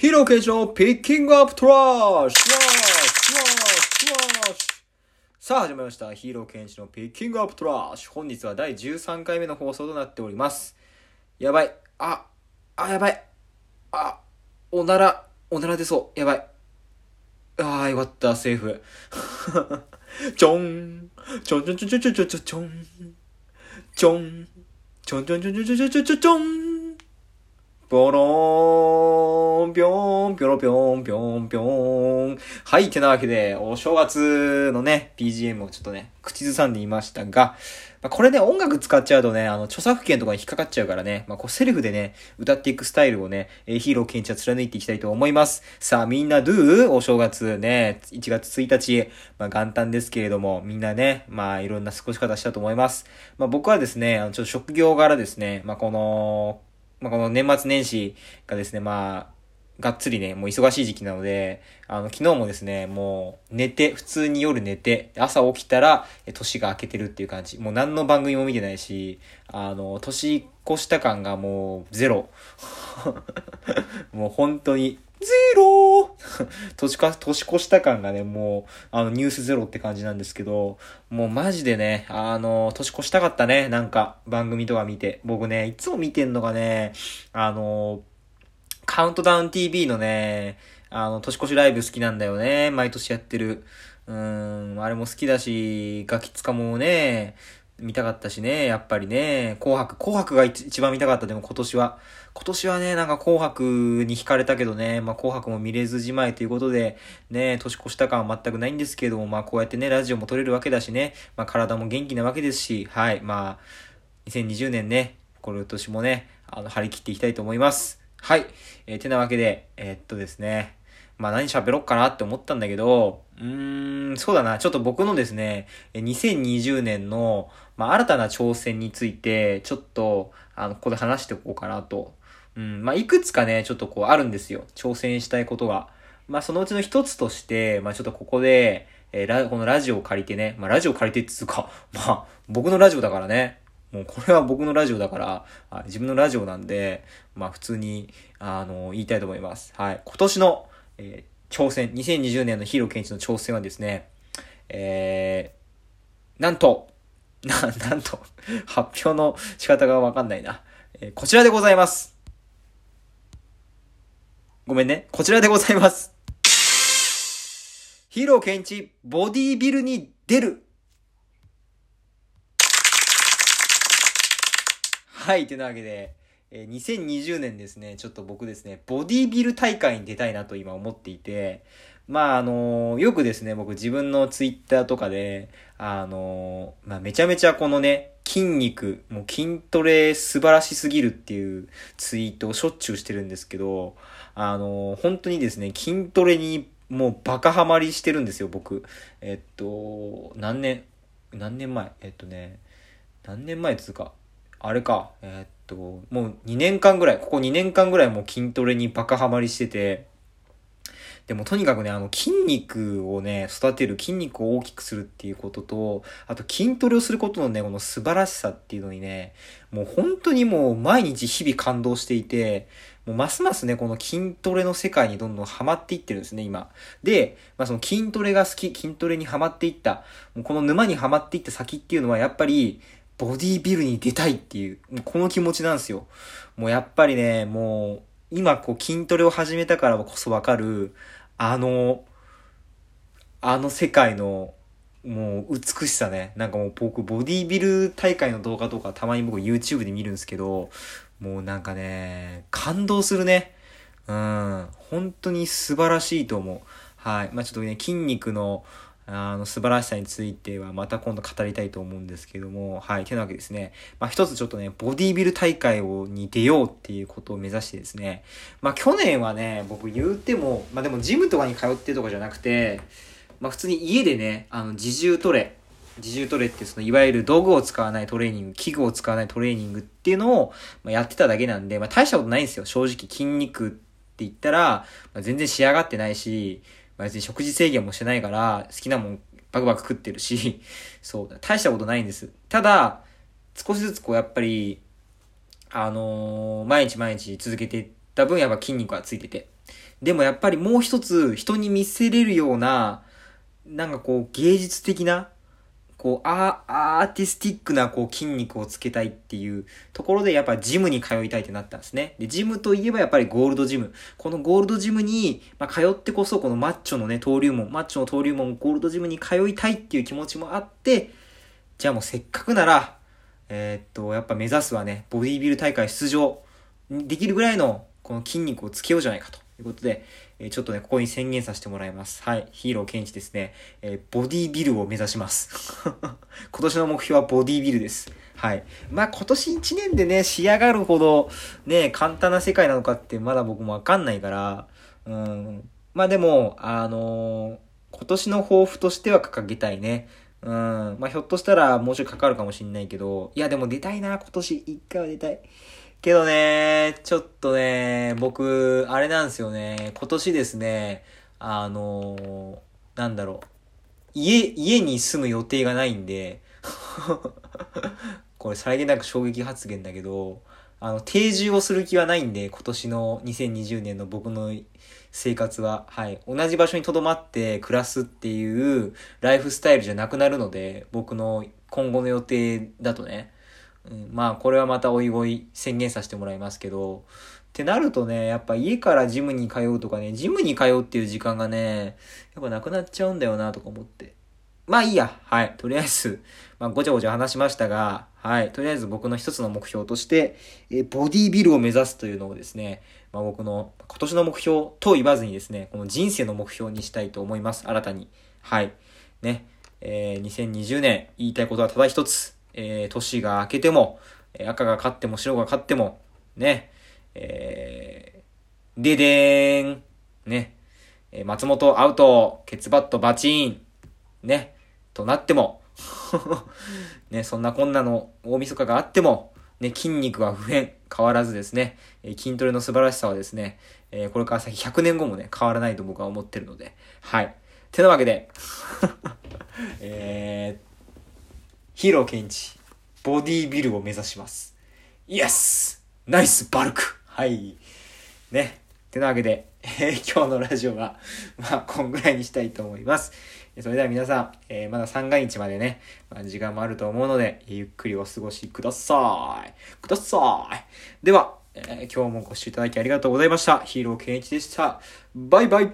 ヒロケジのピッキングアップトラッシュさあ始まりました。ヒーローケンジのピッキングアップトラッシュ、本日は第13回目の放送となっております。やばい、やばい、おなら出そう、やばい、よかった、セーフちょんちょんちょんちょんちょんちょんちょんちょんちょんちょんちょんちょんちょんちょんちょんちょんちょんぴょろーん、ぴょん、ぴょろぴょん、ぴょん、ぴょん。はい、てなわけで、お正月のね、BGM をちょっとね、口ずさんでいましたが、まあ、これね、音楽使っちゃうとね、著作権とかに引っかかっちゃうからね、まあ、こうセルフでね、歌っていくスタイルをね、ヒーローケンチは貫いていきたいと思います。さあ、みんなどう？お正月ね、1月1日、まあ、元旦ですけれども、みんなね、まあ、いろんな過ごし方したと思います。まあ、僕はですね、ちょっと職業柄ですね、まあ、この年末年始がですね、まあ、がっつりね、もう忙しい時期なので、昨日もですね、もう寝て、普通に夜寝て、朝起きたら、年が明けてるっていう感じ。もう何の番組も見てないし、年越した感がもうゼロ。もう本当に、ゼロ年越した感がね、もう、ニュースゼロって感じなんですけど、もうマジでね、年越したかったね、なんか、番組とか見て。僕ね、いつも見てんのがね、カウントダウン TV のね、年越しライブ好きなんだよね、毎年やってる。あれも好きだし、ガキツカもね、見たかったしね、やっぱりね、紅白が一番見たかった。でも今年はね、なんか紅白に惹かれたけどね、まあ紅白も見れずじまいということで、ね、年越した感は全くないんですけれども、まあこうやってね、ラジオも撮れるわけだしね、まあ体も元気なわけですし、はい、まあ、2020年ね、これ今年もね、張り切っていきたいと思います。はい、てなわけで、ですね、まあ何喋ろっかなって思ったんだけど、そうだな、ちょっと僕のですね、2020年の、まあ、新たな挑戦について、ちょっと、ここで話しておこうかなと。まあ、いくつかね、ちょっとこうあるんですよ。挑戦したいことが。まあ、そのうちの一つとして、まあ、ちょっとここで、このラジオを借りてね、まあ、ラジオ借りてっつうか、まあ、僕のラジオだからね。もうこれは僕のラジオだから、自分のラジオなんで、まあ、普通に、言いたいと思います。はい。今年の、挑戦、2020年のヒーローケンイチの挑戦はですね、なんと、発表の仕方がわかんないな、こちらでございます。ごめんね、こちらでございます。ヒーローケンイチ、ボディービルに出る。はい、というわけで、2020年ですね、ちょっと僕ですね、ボディービル大会に出たいなと今思っていて、まあよくですね、僕自分のツイッターとかで、まあめちゃめちゃこのね、筋肉、もう筋トレ素晴らしすぎるっていうツイートをしょっちゅうしてるんですけど、本当にですね、筋トレにもうバカハマりしてるんですよ、僕。何年前何年前つうか、あれか、もうここ2年間ぐらいもう筋トレにバカハマりしてて、でもとにかくね、筋肉をね、育てる、筋肉を大きくするっていうことと、あと筋トレをすることのね、この素晴らしさっていうのにね、もう本当にもう毎日日々感動していて、もうますますね、この筋トレの世界にどんどんハマっていってるんですね、今。で、まあその筋トレが好き、筋トレにハマっていった、もうこの沼にハマっていった先っていうのはやっぱり、ボディービルに出たいっていう、この気持ちなんですよ。もうやっぱりね、もう、今こう筋トレを始めたからこそわかる、あの世界の、もう美しさね。なんかもう僕、ボディービル大会の動画とかたまに僕 YouTube で見るんですけど、もうなんかね、感動するね。本当に素晴らしいと思う。はい。まあちょっとね、筋肉の、素晴らしさについてはまた今度語りたいと思うんですけども、はい、てなわけですね。まあ一つちょっとね、ボディービル大会に出ようっていうことを目指してですね。まあ去年はね、僕言うても、まあでもジムとかに通ってとかじゃなくて、まあ普通に家でね、自重トレってそのいわゆる道具を使わないトレーニング、器具を使わないトレーニングっていうのをやってただけなんで、まあ大したことないんですよ。正直筋肉って言ったら、まあ、全然仕上がってないし、別に食事制限もしてないから、好きなもんバクバク食ってるし、そう、大したことないんです。ただ、少しずつこうやっぱり、毎日続けていっだ分やっぱ筋肉はついてて。でもやっぱりもう一つ人に見せれるような、なんかこう芸術的な、こうアーティスティックなこう筋肉をつけたいっていうところでやっぱジムに通いたいってなったんですね。で、ジムといえばやっぱりゴールドジム。このゴールドジムに、通ってこそこのマッチョのね、マッチョの登竜門ゴールドジムに通いたいっていう気持ちもあって、じゃあもうせっかくなら、やっぱ目指すはね、ボディビル大会出場できるぐらいのこの筋肉をつけようじゃないかと。ということで、ちょっとね、ここに宣言させてもらいます。はい。ヒーローケンイチですね。ボディビルを目指します。今年の目標はボディビルです。はい。今年1年でね、仕上がるほど、ね、簡単な世界なのかってまだ僕もわかんないから、でも、今年の抱負としては掲げたいね。ひょっとしたらもうちょいかかるかもしんないけど、いやでも出たいな、今年一回は出たい。けどね、ちょっとね、僕、あれなんですよね、今年ですね、家に住む予定がないんで、これさりげなく衝撃発言だけど、定住をする気はないんで、今年の2020年の僕の生活は、はい、同じ場所に留まって暮らすっていうライフスタイルじゃなくなるので、僕の今後の予定だとね、これはまたおいおい宣言させてもらいますけど、ってなるとね、やっぱ家からジムに通うとかね、ジムに通うっていう時間がね、やっぱなくなっちゃうんだよなとか思って。いいや。はい。とりあえず、ごちゃごちゃ話しましたが、はい。とりあえず僕の一つの目標として、ボディビルを目指すというのをですね、僕の今年の目標と言わずにですね、この人生の目標にしたいと思います。新たに。はい。ね。2020年、言いたいことはただ一つ。年が明けても、赤が勝っても白が勝っても、ね、ででーん、ね、松本アウト、ケツバットバチーン、ね、となっても、ね、そんなこんなの大晦日があっても、ね、筋肉は不変、変わらずですね、筋トレの素晴らしさはですね、これから先100年後もね、変わらないと僕は思ってるので、はい。てなわけで、ヒーローケンイチ、ボディービルを目指します。イエス!ナイスバルク!はい。ね。ってなわけで、今日のラジオは、こんぐらいにしたいと思います。それでは皆さん、まだ三が日までね、時間もあると思うので、ゆっくりお過ごしください。では、今日もご視聴いただきありがとうございました。ヒーローケンイチでした。バイバイ。